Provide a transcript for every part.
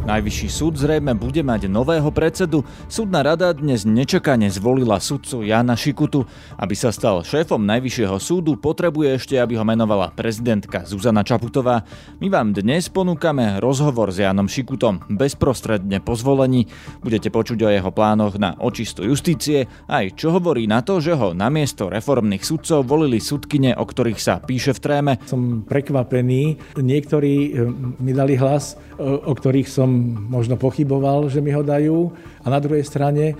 Najvyšší súd zrejme bude mať nového predsedu. Súdna rada dnes nečakane zvolila sudcu Jána Šikutu. Aby sa stal šéfom Najvyššieho súdu, potrebuje ešte, aby ho menovala prezidentka Zuzana Čaputová. My vám dnes ponúkame rozhovor s Jánom Šikutom bezprostredne po zvolení. Budete počuť o jeho plánoch na očistu justície, aj čo hovorí na to, že ho namiesto reformných sudcov volili sudkyne, o ktorých sa píše v Threeme. Som prekvapený. Niektorí mi dali hlas, o ktorých som možno pochyboval, že mi ho dajú, a na druhej strane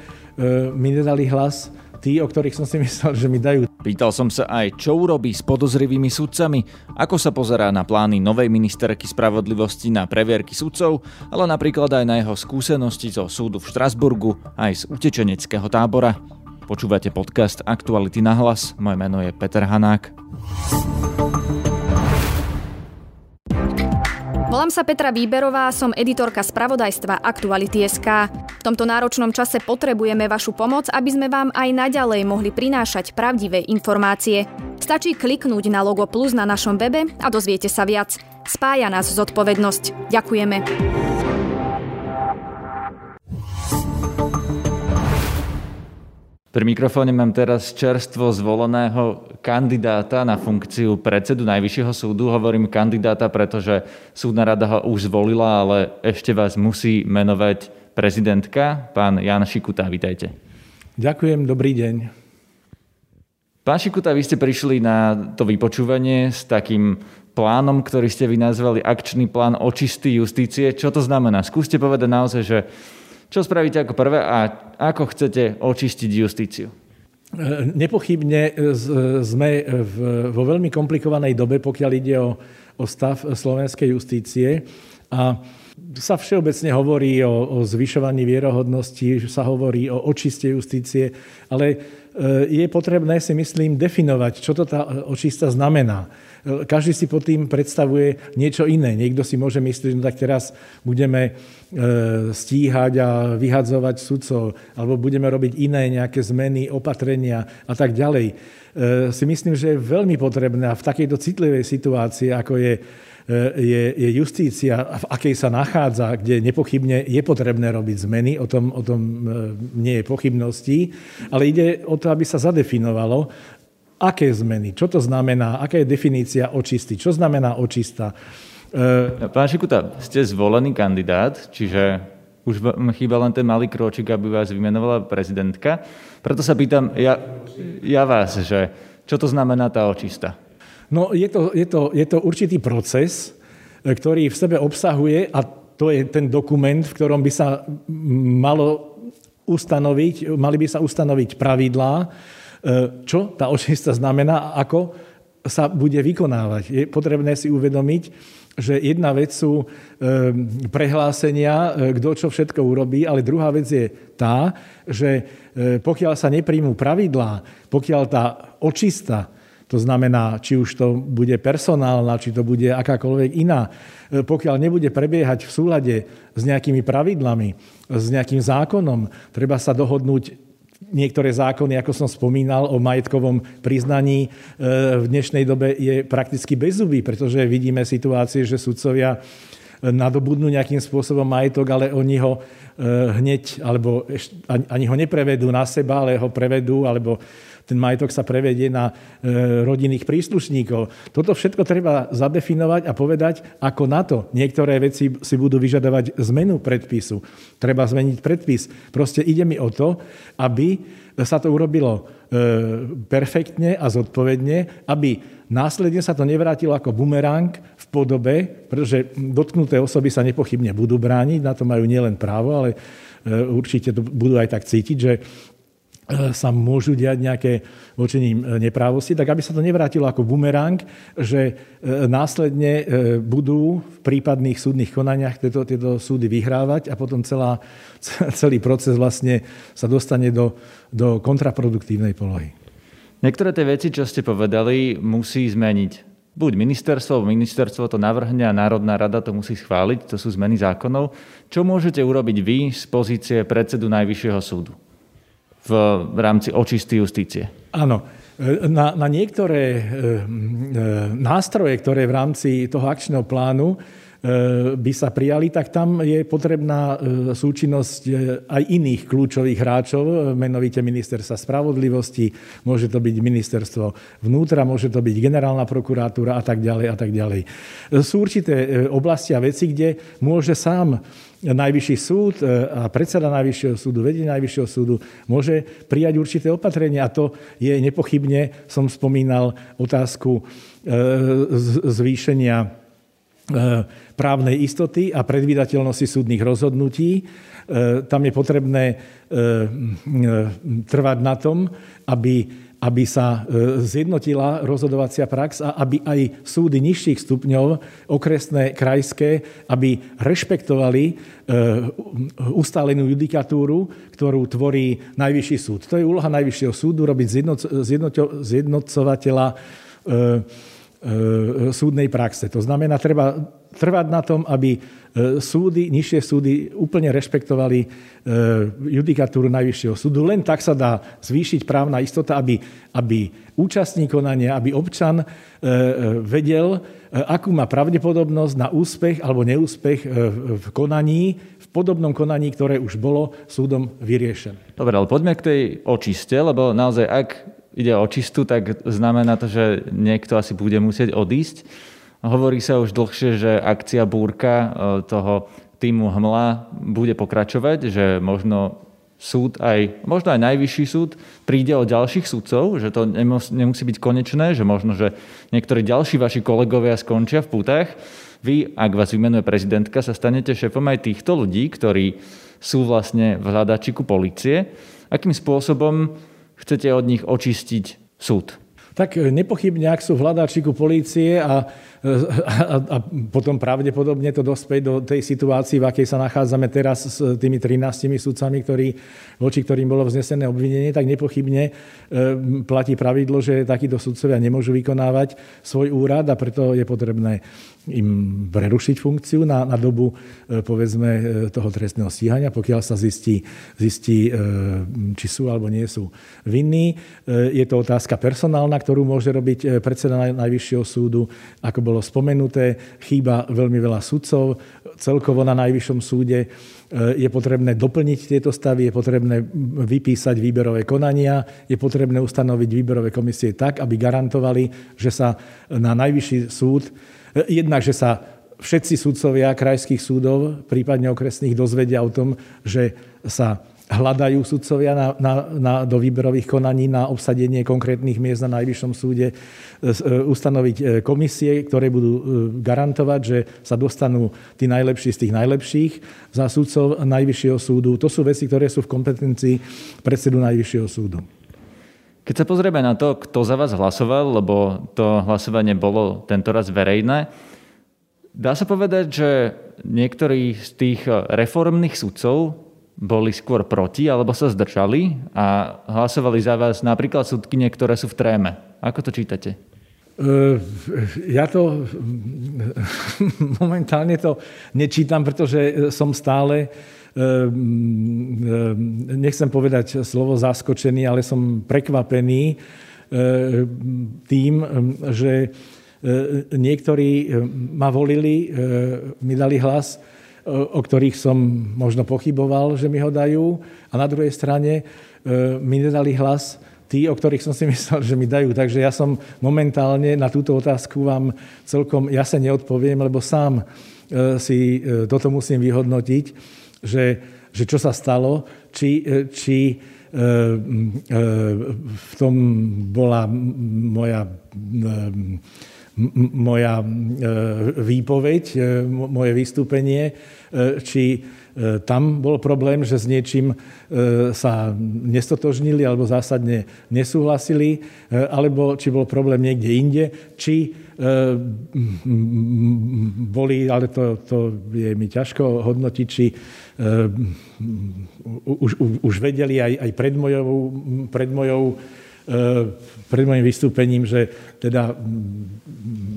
mi nedali hlas tí, o ktorých som si myslel, že mi dajú. Pýtal som sa aj, čo urobí s podozrivými sudcami, ako sa pozerá na plány novej ministerky spravodlivosti na previerky sudcov, ale napríklad aj na jeho skúsenosti zo súdu v Štrasburgu aj z utečeneckého tábora. Počúvate podcast Aktuality na hlas, moje meno je Peter Hanák. Volám sa Petra Výberová, som editorka spravodajstva Aktuality.sk. V tomto náročnom čase potrebujeme vašu pomoc, aby sme vám aj naďalej mohli prinášať pravdivé informácie. Stačí kliknúť na logo plus na našom webe a dozviete sa viac. Spája nás zodpovednosť. Ďakujeme. Pri mikrofóne mám teraz čerstvo zvoleného kandidáta na funkciu predsedu Najvyššieho súdu. Hovorím kandidáta, pretože súdna rada ho už zvolila, ale ešte vás musí menovať prezidentka. Pán Ján Šikuta, vítajte. Ďakujem, dobrý deň. Pán Šikuta, vy ste prišli na to vypočúvanie s takým plánom, ktorý ste vy nazvali akčný plán očisty justície. Čo to znamená? Skúste povedať naozaj, že čo spravíte ako prvé a ako chcete očistiť justíciu? Nepochybne sme vo veľmi komplikovanej dobe, pokiaľ ide o stav slovenskej justície. A sa všeobecne hovorí o zvyšovaní vierohodnosti, sa hovorí o očiste justície, ale je potrebné, si myslím, definovať, čo to tá očista znamená. Každý si pod tým predstavuje niečo iné. Niekto si môže myslieť, no tak teraz budeme stíhať a vyhadzovať sudcov, alebo budeme robiť iné nejaké zmeny, opatrenia a tak ďalej. Si myslím, že je veľmi potrebné a v takejto citlivej situácii, ako je justícia, v akej sa nachádza, kde nepochybne je potrebné robiť zmeny, o tom nie je pochybností, ale ide o to, aby sa zadefinovalo, aké zmeny, čo to znamená, aká je definícia očisty, čo znamená očista. Pán Šikuta, ste zvolený kandidát, čiže už vám chýba len ten malý krôčik, aby vás vymenovala prezidentka. Preto sa pýtam ja vás, že čo to znamená tá očista? No, je to určitý proces, ktorý v sebe obsahuje, a to je ten dokument, v ktorom by sa mali by sa ustanoviť pravidlá, čo tá očista znamená a ako sa bude vykonávať. Je potrebné si uvedomiť, že jedna vec sú prehlásenia, kto čo všetko urobí, ale druhá vec je tá, že pokiaľ sa nepríjmú pravidlá, pokiaľ tá očista, to znamená, či už to bude personálna, či to bude akákoľvek iná, pokiaľ nebude prebiehať v súlade s nejakými pravidlami, s nejakým zákonom, treba sa dohodnúť. Niektoré zákony, ako som spomínal, o majetkovom priznaní v dnešnej dobe je prakticky bezzubý, pretože vidíme situácie, že sudcovia nadobudnú nejakým spôsobom majetok, ale oni ho hneď, alebo ani ho neprevedú na seba, ale ho prevedú, alebo ten majetok sa prevedie na rodinných príslušníkov. Toto všetko treba zadefinovať a povedať, ako na to. Niektoré veci si budú vyžadovať zmenu predpisu. Treba zmeniť predpis. Proste ide mi o to, aby sa to urobilo perfektne a zodpovedne, aby následne sa to nevrátilo ako bumerang v podobe, pretože dotknuté osoby sa nepochybne budú brániť, na to majú nielen právo, ale určite to budú aj tak cítiť, že sa môžu diať nejaké voči nim neprávosti, tak aby sa to nevrátilo ako bumerang, že následne budú v prípadných súdnych konaniach tieto súdy vyhrávať a potom celý proces vlastne sa dostane do kontraproduktívnej polohy. Niektoré tie veci, čo ste povedali, musí zmeniť buď ministerstvo to navrhne a Národná rada to musí schváliť, to sú zmeny zákonov. Čo môžete urobiť vy z pozície predsedu Najvyššieho súdu v rámci očisty justície? Áno, na niektoré nástroje, ktoré v rámci toho akčného plánu by sa prijali, tak tam je potrebná súčinnosť aj iných kľúčových hráčov, menovite ministerstva spravodlivosti, môže to byť ministerstvo vnútra, môže to byť generálna prokuratúra a tak ďalej a tak ďalej. Sú určité oblasti a veci, kde môže sám Najvyšší súd a predseda Najvyššieho súdu, vedenie Najvyššieho súdu môže prijať určité opatrenia a to je nepochybne, som spomínal otázku zvýšenia právnej istoty a predvídateľnosti súdnych rozhodnutí. Tam je potrebné trvať na tom, aby sa zjednotila rozhodovacia prax a aby aj súdy nižších stupňov, okresné, krajské, aby rešpektovali ustálenú judikatúru, ktorú tvorí Najvyšší súd. To je úloha Najvyššieho súdu, robiť zjednocovateľa súdnej praxe. To znamená, treba trvať na tom, aby súdy, nižšie súdy úplne rešpektovali judikatúru Najvyššieho súdu. Len tak sa dá zvýšiť právna istota, aby účastník konania, aby občan vedel, akú má pravdepodobnosť na úspech alebo neúspech v konaní, v podobnom konaní, ktoré už bolo súdom vyriešené. Dobre, ale poďme k tej očiste, lebo naozaj, ak ide o očistu, tak znamená to, že niekto asi bude musieť odísť. Hovorí sa už dlhšie, že akcia búrka toho týmu Hmla bude pokračovať, že možno možno aj Najvyšší súd príde o ďalších sudcov, že to nemusí byť konečné, že možno, že niektorí ďalší vaši kolegovia skončia v pútach. Vy, ak vás vymenuje prezidentka, sa stanete šéfom aj týchto ľudí, ktorí sú vlastne v hľadačiku polície. Akým spôsobom chcete od nich očistiť súd? Tak nepochybne, ak sú v hľadáčiku polície a potom pravdepodobne to dospäť do tej situácii, v akej sa nachádzame teraz s tými 13 sudcami, voči ktorým bolo vznesené obvinenie, tak nepochybne platí pravidlo, že takíto sudcovia nemôžu vykonávať svoj úrad a preto je potrebné im prerušiť funkciu na dobu, povedzme, toho trestného stíhania, pokiaľ sa zistí, či sú alebo nie sú vinní. Je to otázka personálna, ktorú môže robiť predseda Najvyššieho súdu. Ako bolo spomenuté, chýba veľmi veľa sudcov. Celkovo na Najvyššom súde je potrebné doplniť tieto stavy, je potrebné vypísať výberové konania, je potrebné ustanoviť výberové komisie tak, aby garantovali, že sa na Najvyšší súd jednak, že sa všetci sudcovia krajských súdov, prípadne okresných, dozvedia o tom, že sa hľadajú sudcovia do výberových konaní na obsadenie konkrétnych miest na Najvyššom súde, ustanoviť komisie, ktoré budú garantovať, že sa dostanú tí najlepší z tých najlepších za sudcov Najvyššieho súdu. To sú veci, ktoré sú v kompetencii predsedu Najvyššieho súdu. Keď sa pozrieme na to, kto za vás hlasoval, lebo to hlasovanie bolo tentoraz verejné, dá sa povedať, že niektorí z tých reformných sudcov boli skôr proti alebo sa zdržali a hlasovali za vás napríklad sudkynie, ktoré sú v Threeme. Ako to čítate? Ja to momentálne to nečítam, pretože som stále, nechcem povedať slovo zaskočený, ale som prekvapený tým, že niektorí ma volili, mi dali hlas, o ktorých som možno pochyboval, že mi ho dajú, a na druhej strane mi nedali hlas tí, o ktorých som si myslel, že mi dajú. Takže ja som momentálne na túto otázku vám celkom jasne neodpoviem, lebo sám si toto musím vyhodnotiť, že čo sa stalo, či v tom bola moja výpoveď, moje vystúpenie, či tam bol problém, že s niečím sa nestotožnili alebo zásadne nesúhlasili, alebo či bol problém niekde inde, či boli, ale to je mi ťažko hodnotiť, či už vedeli aj pred mojím vystúpením, že teda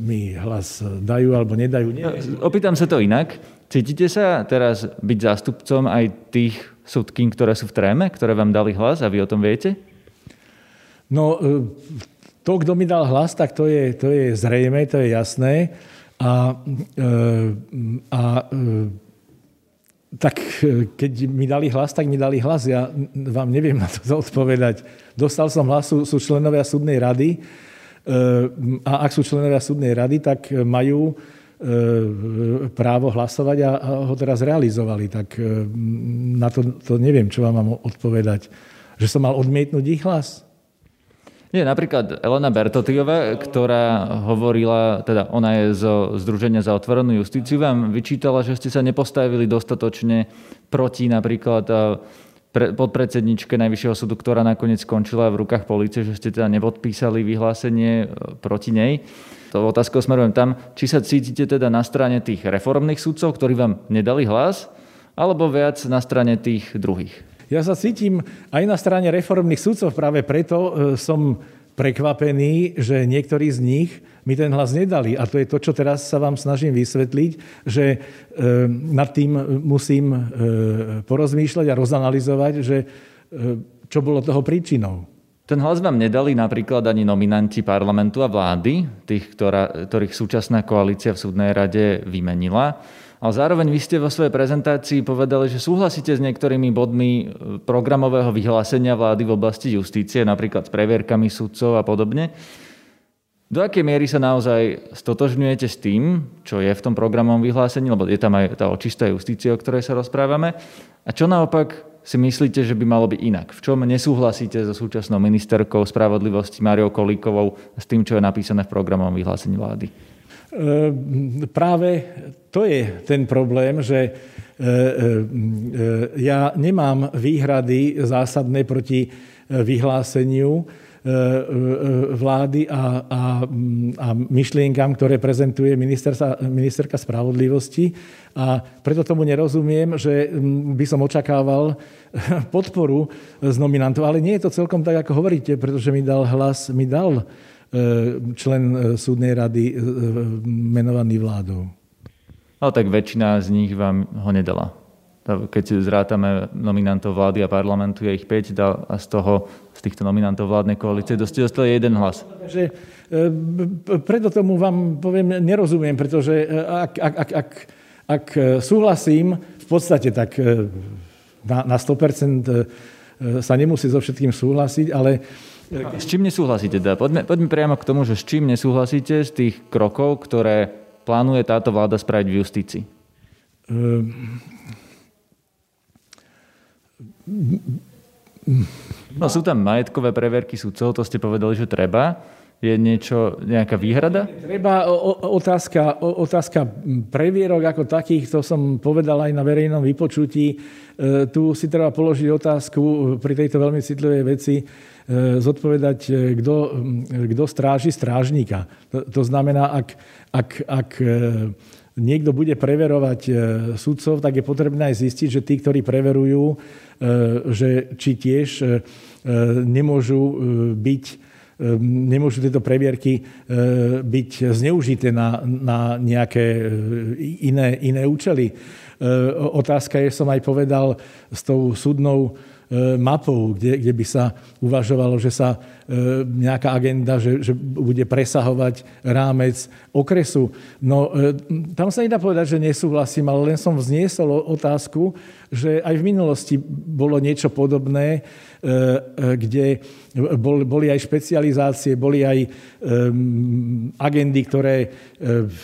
mi hlas dajú alebo nedajú. Opýtam sa to inak. Cítite sa teraz byť zástupcom aj tých sudkín, ktoré sú v Threeme, ktoré vám dali hlas a vy o tom viete? No, to, kto mi dal hlas, tak to je zrejme, to je jasné. Tak keď mi dali hlas, tak mi dali hlas. Ja vám neviem na to odpovedať. Dostal som hlas, sú členovia súdnej rady. A ak sú členovia súdnej rady, tak majú právo hlasovať a ho teraz realizovali. Tak na to neviem, čo vám mám odpovedať. Že som mal odmietnúť ich hlas? Nie, napríklad Elena Bertotyová, ktorá hovorila, teda ona je zo Združenia za otvorenú justíciu, vám vyčítala, že ste sa nepostavili dostatočne proti napríklad podpredsedničke Najvyššieho súdu, ktorá nakoniec skončila v rukách polície, že ste teda nepodpísali vyhlásenie proti nej. To otázku smerujem tam, či sa cítite teda na strane tých reformných sudcov, ktorí vám nedali hlas, alebo viac na strane tých druhých? Ja sa cítim aj na strane reformných sudcov, práve preto som prekvapený, že niektorí z nich mi ten hlas nedali. A to je to, čo teraz sa vám snažím vysvetliť, že nad tým musím porozmýšľať a rozanalyzovať, že čo bolo toho príčinou. Ten hlas vám nedali napríklad ani nominanti parlamentu a vlády, tých, ktorých súčasná koalícia v súdnej rade vymenila. Ale zároveň vy ste vo svojej prezentácii povedali, že súhlasíte s niektorými bodmi programového vyhlásenia vlády v oblasti justície, napríklad s previerkami sudcov a podobne. Do akej miery sa naozaj stotožňujete s tým, čo je v tom programovom vyhlásení, lebo je tam aj tá očistá justícia, o ktorej sa rozprávame, a čo naopak si myslíte, že by malo byť inak? V čom nesúhlasíte so súčasnou ministerkou spravodlivosti Máriou Kolíkovou a s tým, čo je napísané v programovom vyhlásení vlády? Práve to je ten problém, že ja nemám výhrady zásadné proti vyhláseniu vlády a myšlienkam, ktoré prezentuje ministerka spravodlivosti. A preto tomu nerozumiem, že by som očakával podporu z nominantov. Ale nie je to celkom tak, ako hovoríte, pretože mi dal hlas, člen súdnej rady menovaný vládou. Ale tak väčšina z nich vám ho nedala. Keď zrátame nominantov vlády a parlamentu, je ich 5 a z týchto nominantov vládnej koalície dostal jeden hlas. Takže preto tomu vám poviem, nerozumiem, pretože ak súhlasím, v podstate tak na 100% sa nemusí so všetkým súhlasiť, ale s čím nesúhlasíte? Poďme priamo k tomu, že s čím nesúhlasíte z tých krokov, ktoré plánuje táto vláda spraviť v justícii? No, sú tam majetkové preverky sudcov, to ste povedali, že treba. Je nejaká výhrada? Treba otázka previerok ako takých, to som povedal aj na verejnom vypočutí. Tu si treba položiť otázku pri tejto veľmi citlivej veci, zodpovedať, kto stráži strážnika. To znamená, ak niekto bude preverovať sudcov, tak je potrebné aj zistiť, že tí, ktorí preverujú, že či tiež nemôžu tieto previerky byť zneužité na nejaké iné účely. Otázka je, som aj povedal, s tou súdnou mapou, kde by sa uvažovalo, že sa nejaká agenda, že bude presahovať rámec okresu. No, tam sa nedá povedať, že nesúhlasím, ale len som vzniesol otázku, že aj v minulosti bolo niečo podobné, kde boli aj špecializácie, boli aj agendy, ktoré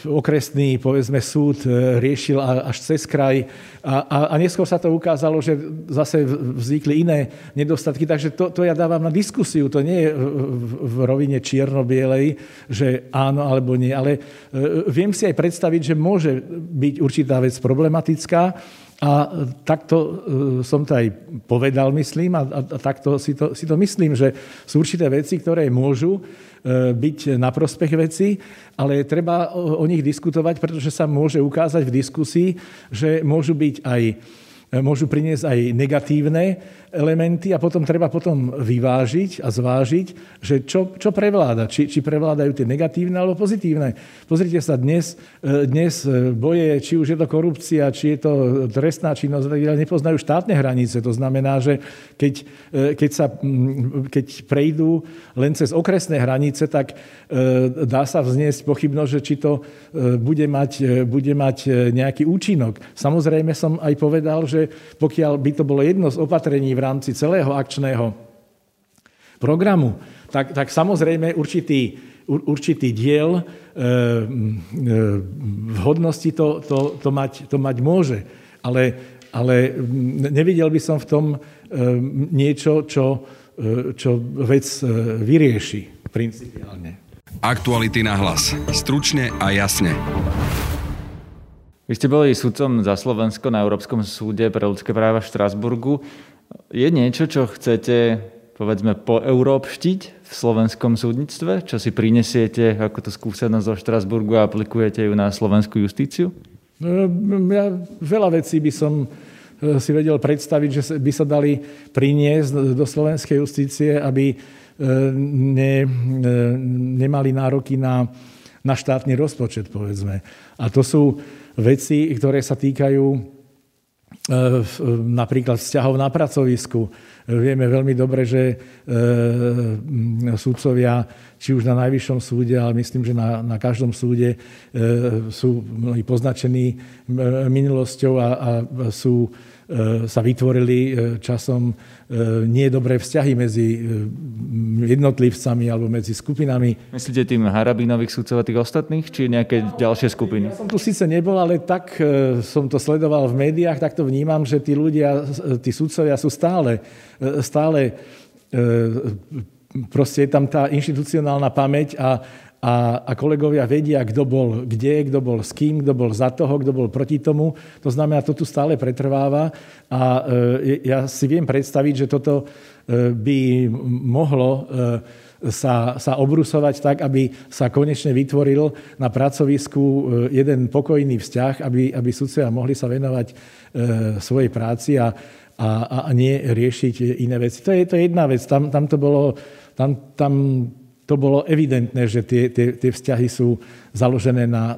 okresný, povedzme, súd riešil až cez kraj. A neskôr sa to ukázalo, že zase vznikli iné nedostatky. Takže to ja dávam na diskusiu. To nie je v rovine čierno-bielej, že áno alebo nie. Ale viem si aj predstaviť, že môže byť určitá vec problematická. A takto som to aj povedal, myslím, a takto si to myslím, že sú určité veci, ktoré môžu byť na prospech veci, ale treba o nich diskutovať, pretože sa môže ukázať v diskusii, že môžu byť aj môžu priniesť aj negatívne elementy a potom treba vyvážiť a zvážiť, že čo prevláda. Či prevládajú tie negatívne alebo pozitívne. Pozrite sa, dnes boje, či už je to korupcia, či je to trestná činnosť, nepoznajú štátne hranice. To znamená, že keď prejdú len cez okresné hranice, tak dá sa vzniesť pochybnosť, že či to bude mať nejaký účinok. Samozrejme som aj povedal, že pokiaľ by to bolo jedno z opatrení v rámci celého akčného programu, tak samozrejme určitý diel vhodnosti to mať môže. Ale nevidel by som v tom niečo, čo vec vyrieši principiálne. Aktuality na hlas. Stručne a jasne. Vy ste boli sudcom za Slovensko na Európskom súde pre ľudské práva v Štrasburgu. Je niečo, čo chcete, povedzme, poeurópštiť v slovenskom súdnictve? Čo si prinesiete ako tú skúsenosť zo Štrasburgu a aplikujete ju na slovenskú justíciu? Ja veľa vecí by som si vedel predstaviť, že by sa dali priniesť do slovenskej justície, aby nemali nároky na štátny rozpočet, povedzme. A to sú veci, ktoré sa týkajú napríklad vzťahov na pracovisku. Vieme veľmi dobre, že sudcovia, či už na Najvyššom súde, ale myslím, že na každom súde sú poznačení minulosťou a sa vytvorili časom nie dobré vzťahy medzi jednotlivcami alebo medzi skupinami. Myslíte tým Harabinových sudcov a tých ostatných, či nejaké ďalšie skupiny? Ja som tu síce nebol, ale tak som to sledoval v médiách, tak to vnímam, že tí ľudia, tí sudcovia sú stále proste je tam tá inštitucionálna pamäť a kolegovia vedia, kto bol kde, kto bol s kým, kto bol za toho, kto bol proti tomu. To znamená, to tu stále pretrváva a ja si viem predstaviť, že toto by mohlo sa obrusovať tak, aby sa konečne vytvoril na pracovisku jeden pokojný vzťah, aby sudcovia mohli sa venovať svojej práci a nie riešiť iné veci. To je jedna vec. To bolo evidentné, že tie vzťahy sú založené na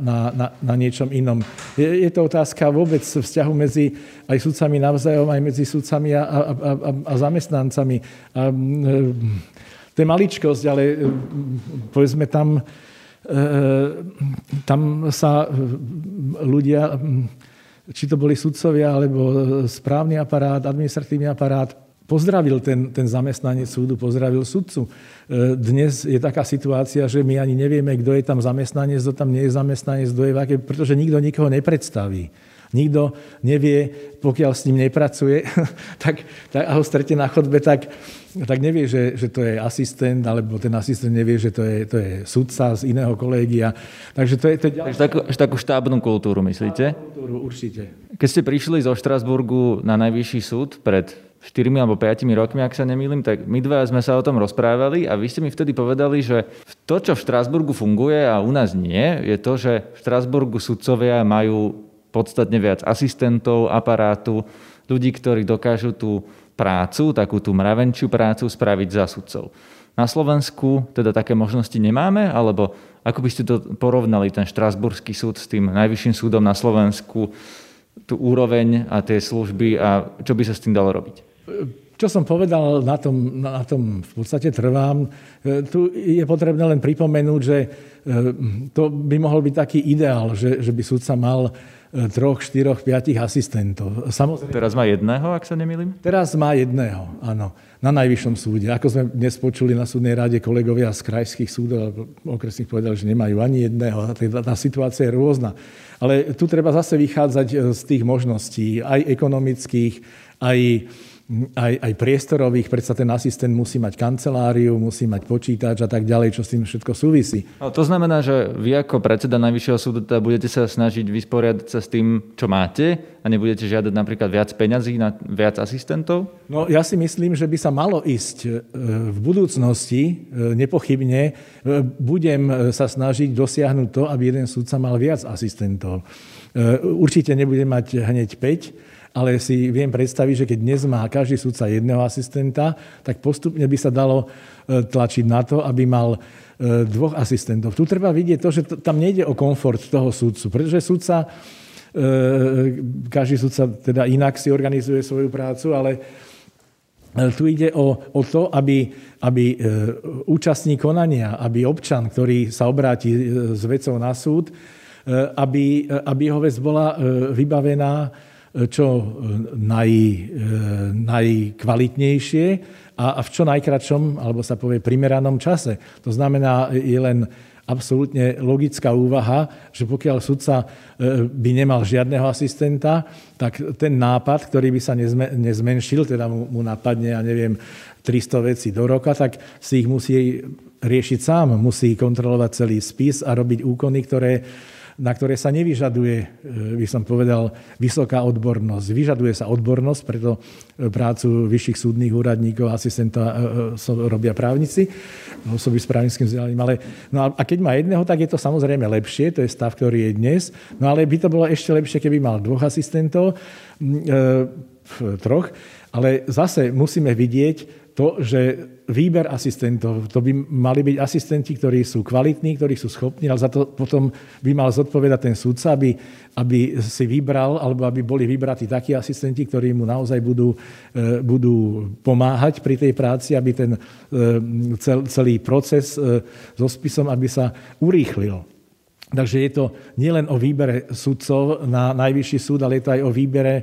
niečom inom. Je to otázka vôbec vzťahu medzi aj sudcami navzájom, aj medzi sudcami a zamestnancami. To je maličkosť, ale povedzme tam sa ľudia, či to boli sudcovia, alebo správny aparát, administratívny aparát, pozdravil ten zamestnanec súdu, pozdravil sudcu. Dnes je taká situácia, že my ani nevieme, kto je tam zamestnanec, kto tam nie je zamestnanec, kto je aké, pretože nikto nikoho nepredstaví. Nikto nevie, pokiaľ s ním nepracuje a ho stretne na chodbe, tak nevie, že to je asistent, alebo ten asistent nevie, že to je sudca z iného kolégia. Takže to je... takú štábnu kultúru, myslíte? Štábnu kultúru, určite. Keď ste prišli zo Štrasburgu na Najvyšší súd pred 4 alebo 5 rokmi, ak sa nemýlim, tak my dva sme sa o tom rozprávali a vy ste mi vtedy povedali, že to, čo v Štrasburgu funguje a u nás nie, je to, že v Štrasburgu sudcovia majú podstatne viac asistentov, aparátu, ľudí, ktorí dokážu tú prácu, takú tú mravenčiu prácu spraviť za sudcov. Na Slovensku teda také možnosti nemáme, alebo ako by ste to porovnali, ten štrasburský súd s tým najvyšším súdom na Slovensku, tú úroveň a tie služby a čo by sa s tým dalo robiť? Čo som povedal, na tom v podstate trvám. Tu je potrebné len pripomenúť, že to by mohol byť taký ideál, že by sudca mal 3, 4, 5 asistentov. Samozrejme, teraz má jedného, ak sa nemýlim? Teraz má jedného, áno. Na najvyššom súde. Ako sme dnes počuli na súdnej rade, kolegovia z krajských súdov alebo okresných povedali, že nemajú ani jedného. Tá situácia je rôzna. Ale tu treba zase vychádzať z tých možností, aj ekonomických, aj priestorových, predsa ten asistent musí mať kanceláriu, musí mať počítač a tak ďalej, čo s tým všetko súvisí. A to znamená, že vy ako predseda Najvyššieho súdu teda budete sa snažiť vysporiadať sa s tým, čo máte a nebudete žiadať napríklad viac peňazí na viac asistentov? No ja si myslím, že by sa malo ísť v budúcnosti, nepochybne budem sa snažiť dosiahnuť to, aby jeden sudca mal viac asistentov. Určite nebudem mať hneď 5, ale si viem predstaviť, že keď dnes má každý sudca jedného asistenta, tak postupne by sa dalo tlačiť na to, aby mal dvoch asistentov. Tu treba vidieť to, že tam nejde o komfort toho sudcu, pretože sudca, každý sudca teda inak si organizuje svoju prácu, ale tu ide o to, aby účastník konania, aby občan, ktorý sa obráti s vecou na súd, aby jeho vec bola vybavená čo najkvalitnejšie a v čo najkratšom, alebo sa povie primeranom čase. To znamená, je len absolútne logická úvaha, že pokiaľ sudca by nemal žiadneho asistenta, tak ten nápad, ktorý by sa nezmenšil, teda mu napadne, ja neviem, 300 vecí do roka, tak si ich musí riešiť sám, musí kontrolovať celý spis a robiť úkony, na ktoré sa nevyžaduje, by som povedal, vysoká odbornosť. Vyžaduje sa odbornosť, preto prácu vyšších súdnych úradníkov, asistenta robia právnici, osoby s právnickým vzdelaním. A keď má jedného, tak je to samozrejme lepšie, to je stav, ktorý je dnes. No ale by to bolo ešte lepšie, keby mal dvoch asistentov, troch. Ale zase musíme vidieť to, že výber asistentov, to by mali byť asistenti, ktorí sú kvalitní, ktorí sú schopní, ale za to potom by mal zodpovedať ten sudca, aby si vybral, alebo aby boli vybratí takí asistenti, ktorí mu naozaj budú pomáhať pri tej práci, aby ten celý proces so spisom, aby sa urýchlil. Takže je to nielen o výbere sudcov na Najvyšší súd, ale je to aj o výbere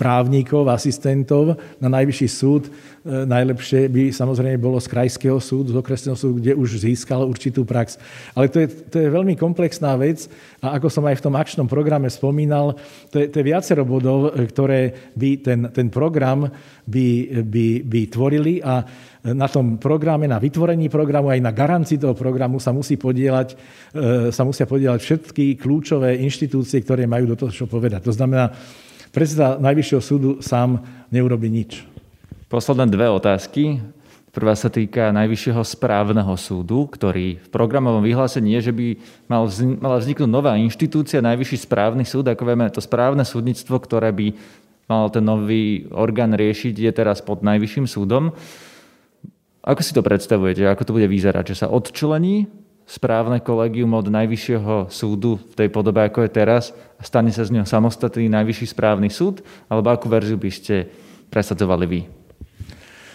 právnikov, asistentov na Najvyšší súd. Najlepšie by samozrejme bolo z krajského súdu, z okresného súdu, kde už získal určitú prax. Ale to je veľmi komplexná vec a ako som aj v tom akčnom programe spomínal, to je viacero bodov, ktoré by ten program by tvorili a na tom programe, na vytvorení programu, aj na garancii toho programu sa musia podieľať všetky kľúčové inštitúcie, ktoré majú do toho čo povedať. To znamená, predseda Najvyššieho súdu sám neurobi nič. Posledné dve otázky. Prvá sa týka Najvyššieho správneho súdu, ktorý v programovom vyhlásení je, že by mala vzniknúť nová inštitúcia, Najvyšší správny súd, ako vieme, to správne súdnictvo, ktoré by mal ten nový orgán riešiť, je teraz pod Najvyšším súdom. Ako si to predstavujete? Ako to bude vyzerať? Že sa odčlení správne kolegium od Najvyššieho súdu v tej podobe, ako je teraz, a stane sa z neho samostatný Najvyšší správny súd? Alebo akú verziu by ste presadzovali vy?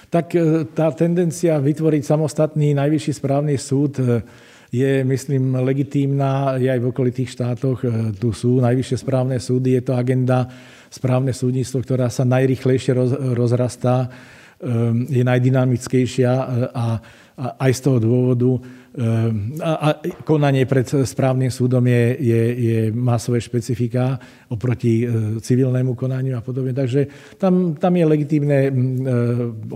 Tak tá tendencia vytvoriť samostatný Najvyšší správny súd je, myslím, legitímna. Je aj v okolitých štátoch. Tu sú najvyššie správne súdy. Je to agenda správne súdnictvo, ktorá sa najrýchlejšie rozrastá. Je najdynamickejšia a aj z toho dôvodu a konanie pred správnym súdom je má svoje špecifika oproti civilnému konaniu a podobne. Takže tam je legitímne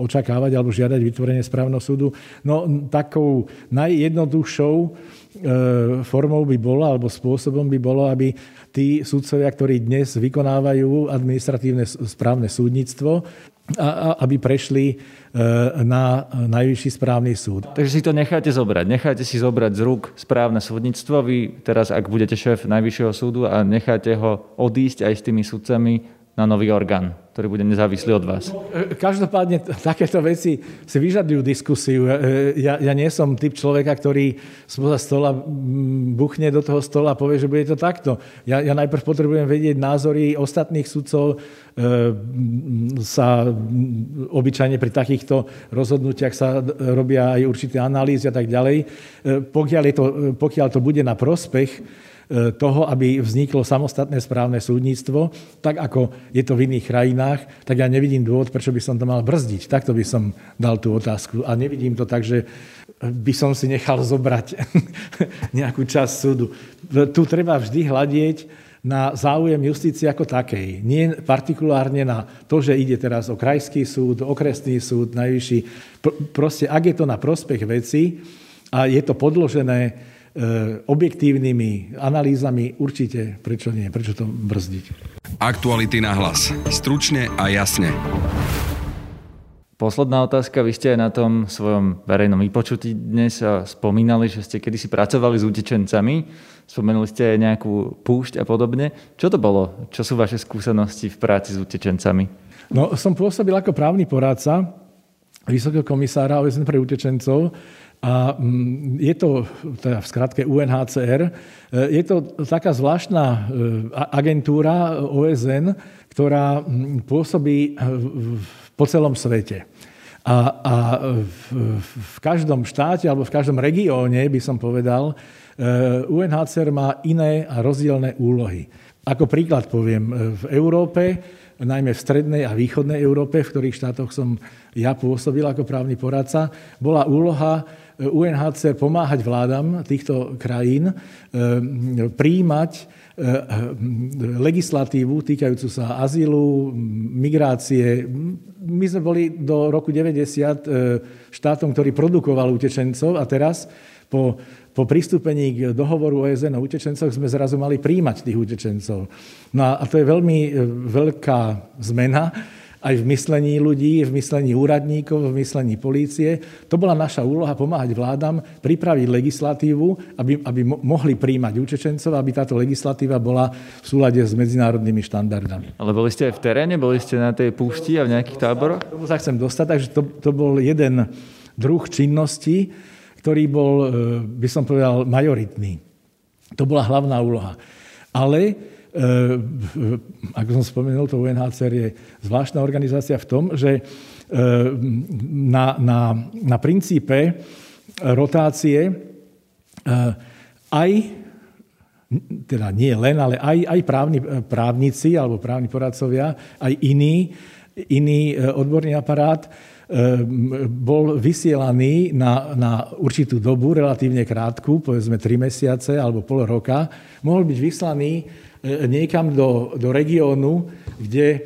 očakávať alebo žiadať vytvorenie správneho súdu. No takou najjednoduchšou formou by bolo, alebo spôsobom by bolo, aby tí sudcovia, ktorí dnes vykonávajú administratívne správne súdnictvo, aby prešli na Najvyšší správny súd. Takže si to necháte zobrať. Necháte si zobrať z rúk správne súdnictvo. Vy teraz, ak budete šéf Najvyššieho súdu a necháte ho odísť aj s tými sudcami na nový orgán, ktorý bude nezávislý od vás. Každopádne takéto veci si vyžadujú diskusiu. Ja nie som typ človeka, ktorý spoza stola buchne do toho stola a povie, že bude to takto. Ja najprv potrebujem vedieť názory ostatných sudcov. Sa obyčajne pri takýchto rozhodnutiach sa robia aj určité analýzy a tak ďalej. Pokiaľ to bude na prospech toho, aby vzniklo samostatné správne súdnictvo, tak ako je to v iných krajinách, tak ja nevidím dôvod, prečo by som to mal brzdiť. Takto by som dal tú otázku. A nevidím to tak, že by som si nechal zobrať nejakú časť súdu. Tu treba vždy hľadieť na záujem justície ako takej. Nie partikulárne na to, že ide teraz o krajský súd, okresný súd, najvyšší. Proste, ak je to na prospech veci a je to podložené objektívnymi analýzami, určite prečo nie, prečo to brzdiť. Aktuality na hlas. Stručne a jasne. Posledná otázka. Vy ste aj na tom svojom verejnom vypočutí dnes spomínali, že ste kedysi pracovali s utečencami. Spomenuli ste aj nejakú púšť a podobne. Čo to bolo? Čo sú vaše skúsenosti v práci s utečencami? No, som pôsobil ako právny poradca Vysokého komisára OSN pre utečencov. A je to, teda v skratke UNHCR, je to taká zvláštna agentúra OSN, ktorá pôsobí po celom svete. A v každom štáte alebo v každom regióne, by som povedal, UNHCR má iné a rozdielne úlohy. Ako príklad poviem, v Európe, najmä v strednej a východnej Európe, v ktorých štátoch som ja pôsobil ako právny poradca, bola úloha UNHCR pomáhať vládam týchto krajín prijímať legislatívu týkajúcu sa azylu, migrácie. My sme boli do roku 90 štátom, ktorý produkoval utečencov, a teraz po pristúpení k dohovoru OSN o utečencoch sme zrazu mali prijímať tých utečencov. No a to je veľmi veľká zmena aj v myslení ľudí, v myslení úradníkov, v myslení polície. To bola naša úloha pomáhať vládam pripraviť legislatívu, aby mohli prijímať utečencov, aby táto legislatíva bola v súlade s medzinárodnými štandardami. Ale boli ste aj v teréne? Boli ste na tej púšti a v nejakých táboroch? Tomu sa chcem dostať, takže to bol jeden druh činnosti, ktorý bol, by som povedal, majoritný. To bola hlavná úloha. Ale, ako som spomenul, to UNHCR je zvláštna organizácia v tom, že na princípe rotácie aj, teda nie len, ale aj právnici alebo právni poradcovia, aj iný odborný aparát bol vysielaný na určitú dobu, relatívne krátku, povedzme 3 mesiace alebo pol roka, mohol byť vyslaný niekam do regiónu, kde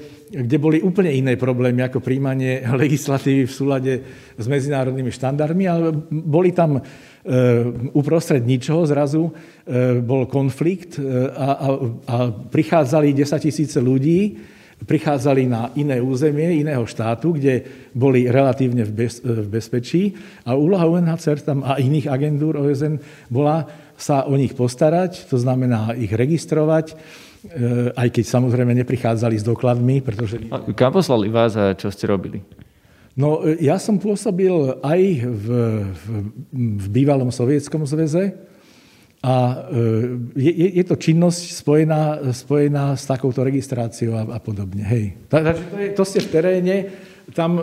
boli úplne iné problémy ako príjmanie legislatívy v súlade s medzinárodnými štandardmi, ale boli tam uprostred ničoho, zrazu bol konflikt a prichádzali 10 000 ľudí, prichádzali na iné územie, iného štátu, kde boli relatívne v bezpečí, a úloha UNHCR tam a iných agentúr OSN bola sa o nich postarať, to znamená ich registrovať, aj keď samozrejme neprichádzali s dokladmi, pretože... A kam poslali vás a čo ste robili? No, ja som pôsobil aj v bývalom Sovietskom zväze, a je to činnosť spojená s takouto registráciou a podobne. Hej. To ste v teréne, tam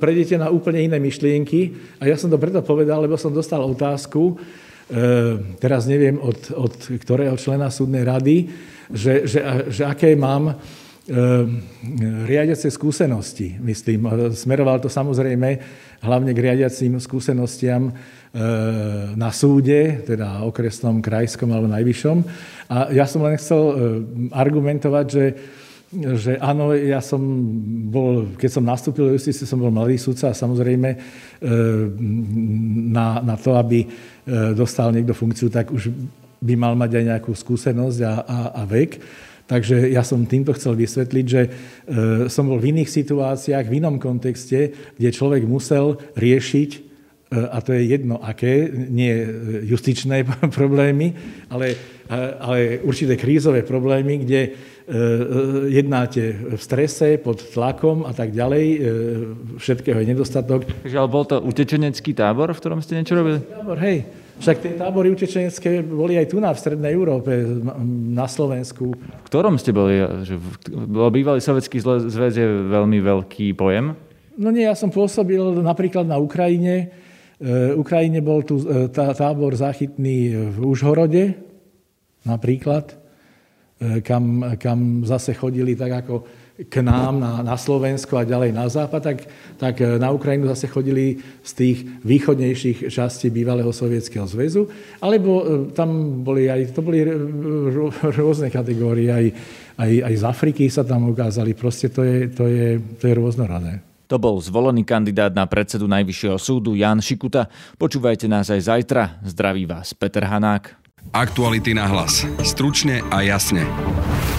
prejdete na úplne iné myšlienky. A ja som to preto povedal, lebo som dostal otázku, teraz neviem od ktorého člena súdnej rady, že aké mám riadiace skúsenosti, myslím. Smeroval to samozrejme hlavne k riadiacím skúsenostiam na súde, teda okresnom, krajskom alebo najvyššom. A ja som len chcel argumentovať, že áno, ja som bol, keď som nastúpil do justície, som bol mladý sudca, a samozrejme na to, aby dostal niekto funkciu, tak už by mal mať aj nejakú skúsenosť a vek. Takže ja som týmto chcel vysvetliť, že som bol v iných situáciách, v inom kontexte, kde človek musel riešiť, a to je jedno aké, nie justičné problémy, ale určité krízové problémy, kde jednáte v strese, pod tlakom a tak ďalej, všetkého je nedostatok. Takže ale bol to utečenecký tábor, v ktorom ste niečo robili? Tábor, hej. Však tie tábory utečenecké boli aj tu v Strednej Európe, na Slovensku. V ktorom ste boli? Bývalý sovietský zväz je veľmi veľký pojem. No nie, ja som pôsobil napríklad na Ukrajine. V Ukrajine bol tu tábor záchytný v Užhorode, napríklad, kam zase chodili tak ako k nám na Slovensko a ďalej na západ, tak na Ukrajinu zase chodili z tých východnejších častí bývalého Sovietskeho zväzu, alebo tam boli aj, to boli rôzne kategórie, aj z Afriky sa tam ukázali, proste to je rôznorodné. To bol zvolený kandidát na predsedu Najvyššieho súdu Ján Šikuta. Počúvajte nás aj zajtra. Zdraví vás Peter Hanák. Aktuality na hlas. Stručne a jasne.